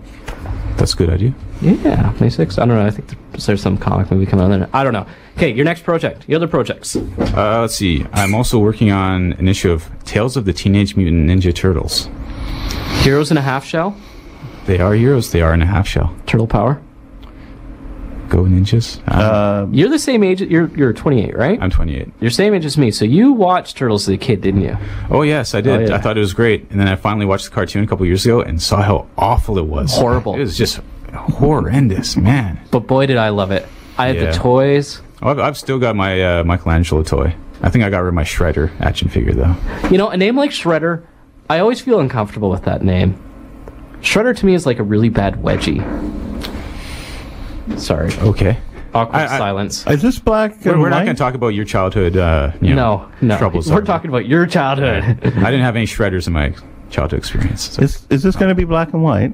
That's a good idea. Yeah, May sixth. I don't know. I think there's some comic movie coming out there. I don't know. Okay, your next project. Your other projects. Uh, let's see. I'm also working on an issue of Tales of the Teenage Mutant Ninja Turtles. Heroes in a half shell? They are heroes. They are in a half shell. Turtle power? Go ninjas. Uh, you're the same age. You're you're twenty-eight, right? I'm twenty-eight. You're same age as me. So you watched Turtles as a kid, didn't you? Oh yes, I did. Oh, yeah. I thought it was great, and then I finally watched the cartoon a couple years ago and saw how awful it was. Horrible. It was just horrendous, man. But boy, did I love it. I had yeah. the toys. Oh, I've, I've still got my uh, Michelangelo toy. I think I got rid of my Shredder action figure though. You know, a name like Shredder, I always feel uncomfortable with that name. Shredder to me is like a really bad wedgie. Sorry. Okay. Awkward I, I, silence. Is this black? We're, we're not going to talk about your childhood. Uh, you know, no, no. Troubles. We're talking about your childhood. I didn't have any Shredders in my childhood experience. So. Is is this going to be black and white?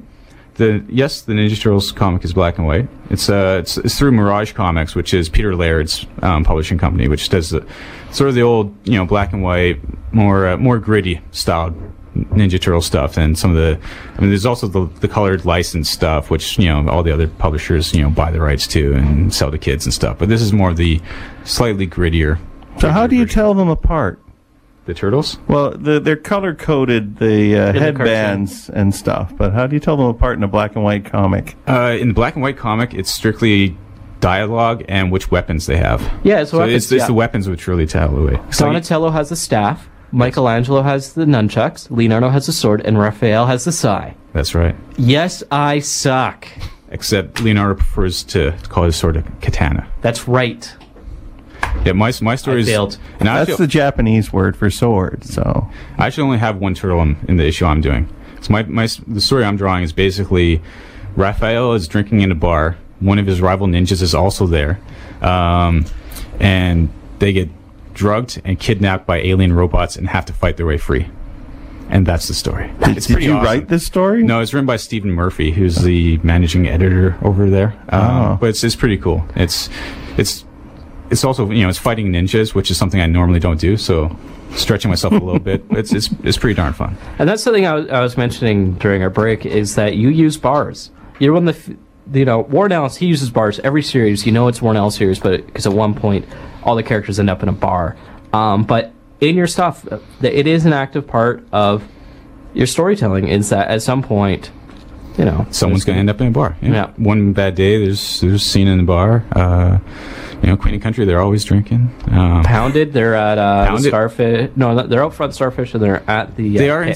The yes, the Ninja Turtles comic is black and white. It's uh, it's, it's through Mirage Comics, which is Peter Laird's um, publishing company, which does the, sort of the old, you know, black and white, more uh, more gritty styled Ninja Turtle stuff, and some of the, I mean, there's also the the colored licensed stuff, which, you know, all the other publishers, you know, buy the rights to and sell to kids and stuff. But this is more the slightly grittier. So how do you tell them apart? The turtles? Well, the, they're color coded, the uh, headbands and stuff. But how do you tell them apart in a black and white comic? Uh, in the black and white comic, it's strictly dialogue and which weapons they have. Yeah, it's, so weapons, it's, it's yeah. the weapons which really tell away. Donatello so has the staff. Michelangelo has the nunchucks, Leonardo has the sword, and Raphael has the sai. That's right. Yes, I suck. Except Leonardo prefers to call his sword a katana. That's right. Yeah, my, my story is... failed. And That's actually, the Japanese word for sword, so... I actually only have one turtle in, in the issue I'm doing. So my, my, the story I'm drawing is basically Raphael is drinking in a bar. One of his rival ninjas is also there. Um, and they get... drugged and kidnapped by alien robots and have to fight their way free, and that's the story. Did, it's did you awesome. write this story? No, it's written by Stephen Murphy, who's the managing editor over there. Uh, oh. But it's it's pretty cool. It's it's it's also, you know, it's fighting ninjas, which is something I normally don't do. So stretching myself a little bit. It's it's it's pretty darn fun. And that's something I was, I was mentioning during our break is that you use bars. You're one of the you know Warren Ellis. He uses bars every series. You know it's Warren Ellis series, but because at one point. all the characters end up in a bar. Um, but in your stuff, it is an active part of your storytelling, is that at some point, you know... someone's going to end up in a bar. Yeah. yeah. One bad day, there's, there's a scene in the bar. Uh, you you know, Queen and Country, they're always drinking. Um, Pounded, they're at uh, Starfish. No, they're out front Starfish, and they're at the. Uh, they are. In,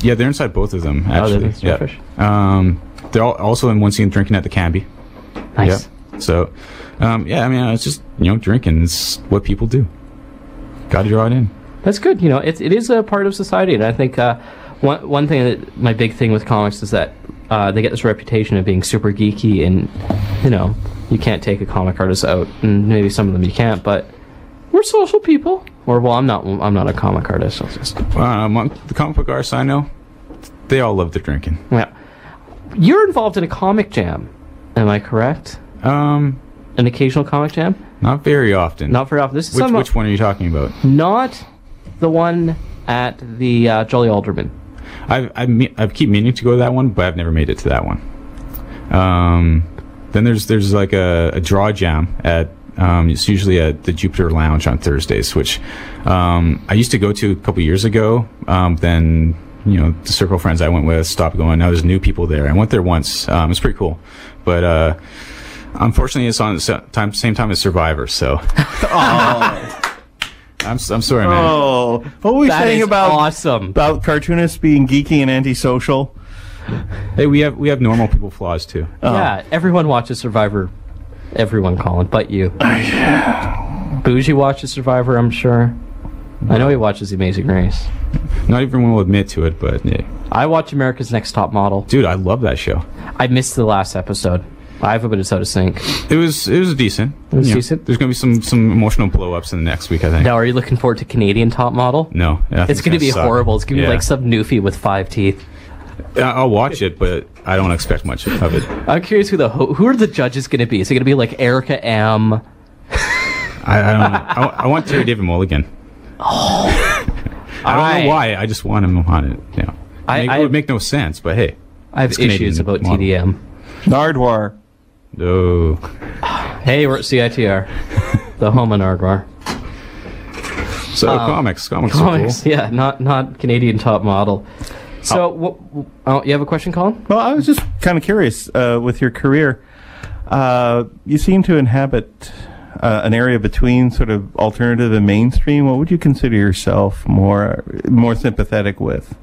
yeah, they're inside both of them. Actually. Oh, they're at Starfish. Yeah. Um, they're all, also in one scene drinking at the Canby. Nice. Yeah. So, um, yeah, I mean, it's just, you know, drinking is what people do. Got to draw it in. That's good. You know, it it is a part of society, and I think uh, one one thing that my big thing with comics is that uh, they get this reputation of being super geeky, and you know, you can't take a comic artist out, and maybe some of them you can't, but we're social people. Or well, I'm not. I'm not a comic artist. I'll just um, the comic book artists I know, they all love their drinking. Yeah, you're involved in a comic jam. Am I correct? Um, an occasional comic jam. Not very often. Not very often. This is which, which one are you talking about? Not. The one at the uh, Jolly Alderman. I I, me- I keep meaning to go to that one, but I've never made it to that one. Um, then there's there's like a, a draw jam at um, it's usually at the Jupiter Lounge on Thursdays, which um, I used to go to a couple years ago. Um, then you know the circle of friends I went with stopped going. Now there's new people there. I went there once. Um, it's pretty cool, but. Uh, unfortunately, it's on the time, same time as Survivor, so. Oh. I'm I'm sorry, man. Oh, what were we that saying about awesome. about cartoonists being geeky and antisocial? Hey, we have we have normal people flaws too. Oh. Yeah, everyone watches Survivor. Everyone, Colin, but you. Yeah. Bougie watches Survivor, I'm sure. I know he watches The Amazing Race. Not everyone will admit to it, but yeah. I watch America's Next Top Model. Dude, I love that show. I missed the last episode. I have a bit of soda sink. It was it was decent. It was you decent. Know, there's going to be some, some emotional blow-ups in the next week, I think. Now, are you looking forward to Canadian Top Model? No. Yeah, it's going to be suck. Horrible. It's going to yeah. be like some Newfie with five teeth. I'll watch it, but I don't expect much of it. I'm curious who the who are the judges going to be? Is it going to be like Erica M? I, I don't know. I, I want Terry David Mulligan. Oh. I don't I, know why. I just want him on it. You know. I, it I, would make no sense, but hey. I have issues about model. T D M. Nardwar. No. Hey, we're at C I T R, the home of Nardwar. So um, comics, comics, comics. Are cool. Yeah, not not Canadian Top Model. So, oh. Wh- oh, you have a question, Colin? Well, I was just kind of curious uh, with your career. Uh, you seem to inhabit uh, an area between sort of alternative and mainstream. What would you consider yourself more more sympathetic with?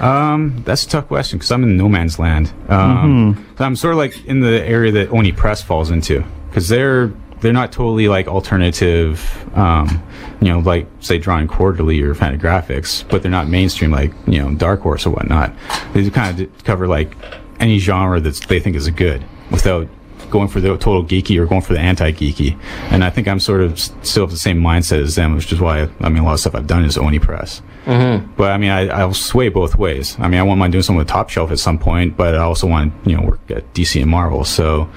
Um, that's a tough question because I'm in no man's land. Um, mm-hmm. So I'm sort of like in the area that Oni Press falls into because they're they're not totally like alternative, um, you know, like say Drawing Quarterly or Fantagraphics, but they're not mainstream like you know Dark Horse or whatnot. They kind of cover like any genre that they think is good without going for the total geeky or going for the anti-geeky. And I think I'm sort of still of the same mindset as them, which is why, I mean, a lot of stuff I've done is Oni Press. Mm-hmm. But, I mean, I, I'll sway both ways. I mean, I won't mind doing something with Top Shelf at some point, but I also want to, you know, work at D C and Marvel. So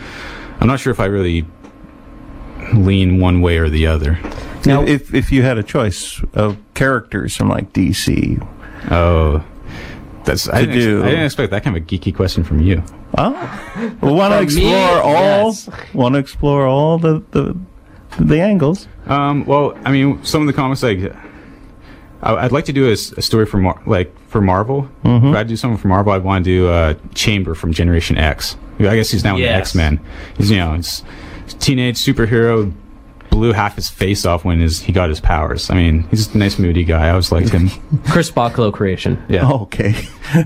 I'm not sure if I really lean one way or the other. Now, if, if you had a choice of characters from, like, D C... Oh... That's, I, didn't do. Ex- I didn't expect that kind of a geeky question from you. Oh, well, want to explore me, all? Yes. Want to explore all the, the the angles? Um. Well, I mean, some of the comics like I, I'd like to do a, a story for Mar- like for Marvel. Mm-hmm. If I do something for Marvel, I'd want to do uh, Chamber from Generation X. I guess he's now yes. in the X-Men. He's you know, he's a teenage superhero. Blew half his face off when his, he got his powers. I mean, he's a nice, moody guy. I always liked him. Chris Bacalo creation. Yeah. Oh, okay.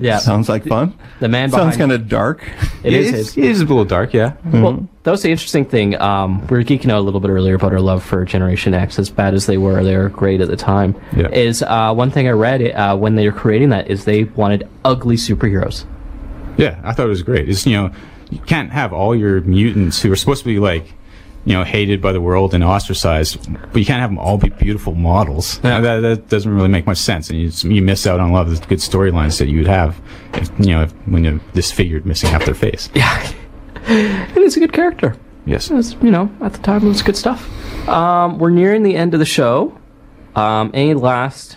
Yeah. Sounds like fun. The man behind. Sounds kind of dark. It, it is. His. It is a little dark. Yeah. Mm-hmm. Well, that was the interesting thing. Um, we were geeking out a little bit earlier about our love for Generation X. As bad as they were, they were great at the time. Yeah. Is uh, one thing I read uh, when they were creating that is they wanted ugly superheroes. Yeah, I thought it was great. It's you know, you can't have all your mutants who are supposed to be like. You know, hated by the world and ostracized, but you can't have them all be beautiful models. Yeah. That, that doesn't really make much sense, and you, just, you miss out on a lot of the good storylines that you would have, if, you know, if, when you're disfigured, missing half their face. Yeah, and it's a good character. Yes, it was, you know, at the time it was good stuff. Um, we're nearing the end of the show. Um, any last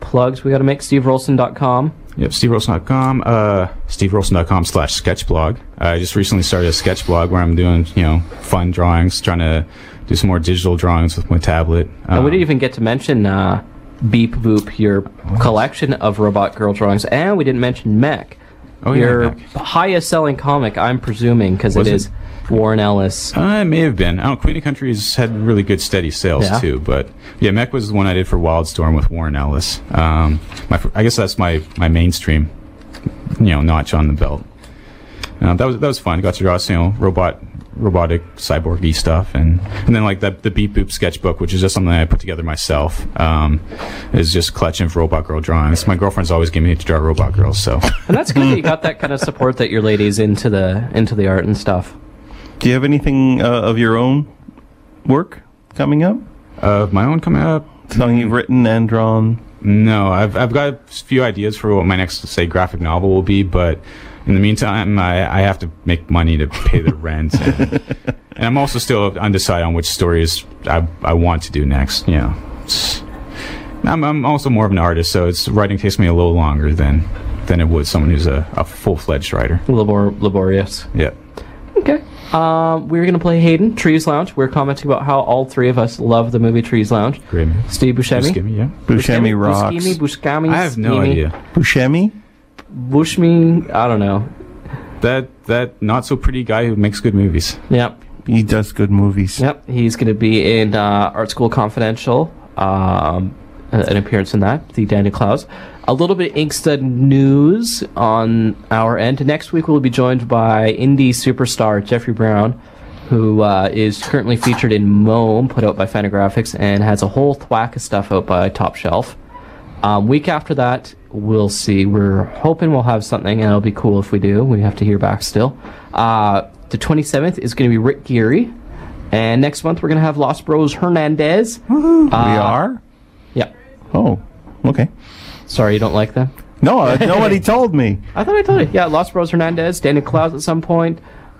plugs? We got to make steve rolston dot com. Yep, steve rolston dot com, uh, steve rolston dot com slash sketchblog. I just recently started a sketch blog where I'm doing, you know, fun drawings, trying to do some more digital drawings with my tablet. Um, and we didn't even get to mention uh, Beep Boop, your collection of Robot Girl drawings, and we didn't mention Mech, oh, your yeah, Mech. highest-selling comic, I'm presuming, because it, it is Warren Ellis. Uh, it may have been. I don't know, Queen and Country's had really good steady sales, yeah. too. But, yeah, Mech was the one I did for Wildstorm with Warren Ellis. Um, my, I guess that's my, my mainstream, you know, notch on the belt. Uh, that was that was fun. Got to draw, you know, robot, robotic, cyborg-y stuff, and and then like that the Beep Boop sketchbook, which is just something I put together myself, um, is just clutching for Robot Girl drawings. My girlfriend's always giving me to draw Robot Girls, so. And that's good that you got that kind of support that your lady's into the into the art and stuff. Do you have anything uh, of your own work coming up? Of uh, my own coming up, something you've written and drawn? No, I've I've got a few ideas for what my next, say, graphic novel will be, but. In the meantime, I, I have to make money to pay the rent, and, and I'm also still undecided on which stories I, I want to do next. You know, I'm I'm also more of an artist, so it's writing takes me a little longer than than it would someone who's a, a full fledged writer. Labor- laborious. Yeah. Okay. Uh, we're gonna play Hayden Trees Lounge. We're commenting about how all three of us love the movie Trees Lounge. Great. Steve Buscemi. Buscemi, yeah. Buscemi, Buscemi rocks. Buscemi, Buscemi. I have no Buscemi. idea. Buscemi. Bush me, I don't know. That that not so pretty guy who makes good movies. Yep. He does good movies. Yep. He's going to be in uh, Art School Confidential, um, an appearance in that, the Danny Klaus. A little bit of Ink Stud news on our end. Next week we'll be joined by indie superstar Jeffrey Brown, who uh, is currently featured in Moam, put out by Fantagraphics, and has a whole thwack of stuff out by Top Shelf. Um, week after that, we'll see. We're hoping we'll have something, and it'll be cool if we do. We have to hear back still. Uh, the twenty-seventh is going to be Rick Geary, and next month we're going to have Los Bros Hernandez. Woohoo! Uh, we are? Yeah. Oh, okay. Sorry you don't like them? No, uh, nobody told me. I thought I told you. Yeah, Los Bros Hernandez, Danny Klaus at some point,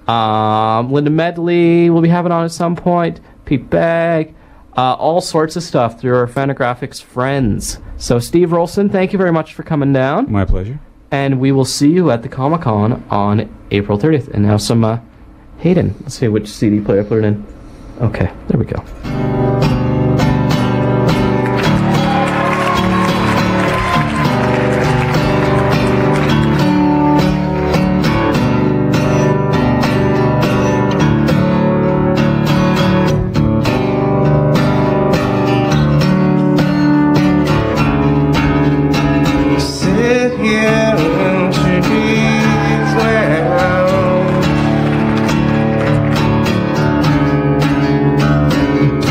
um, Linda Medley we'll be having on at some point, Pete Begg. Uh, all sorts of stuff through our Fantagraphics friends. So, Steve Rolston, thank you very much for coming down. My pleasure. And we will see you at the Comic-Con on April thirtieth. And now some uh, Hayden. Let's see which C D player I put it in. Okay, there we go.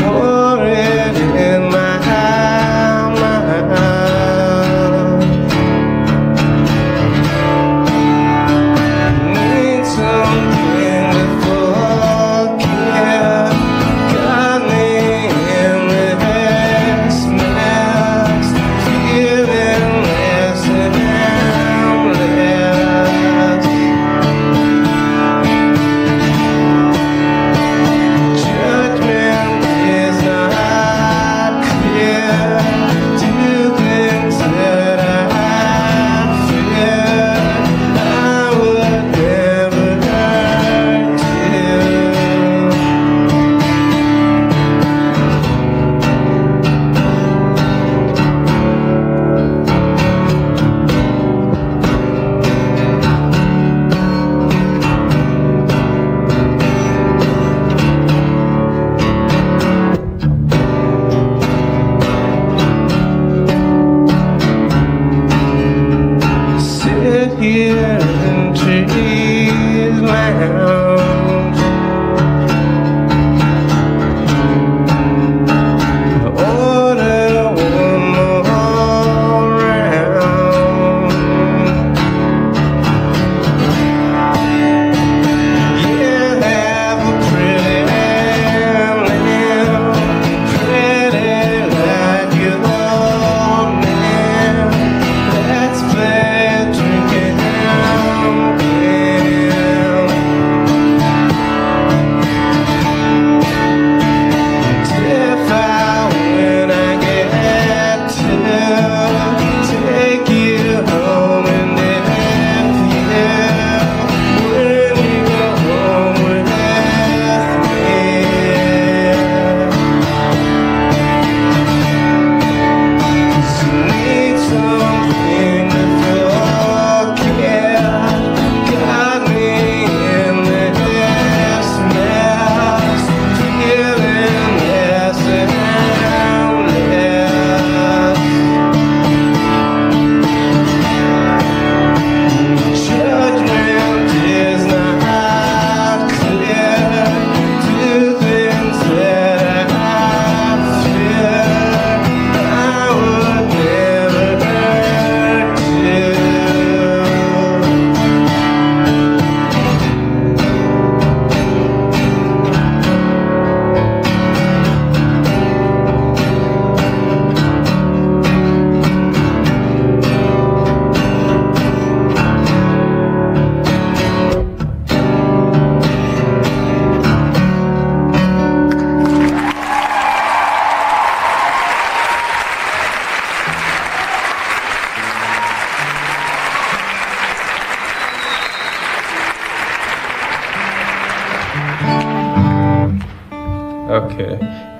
Oh Okay.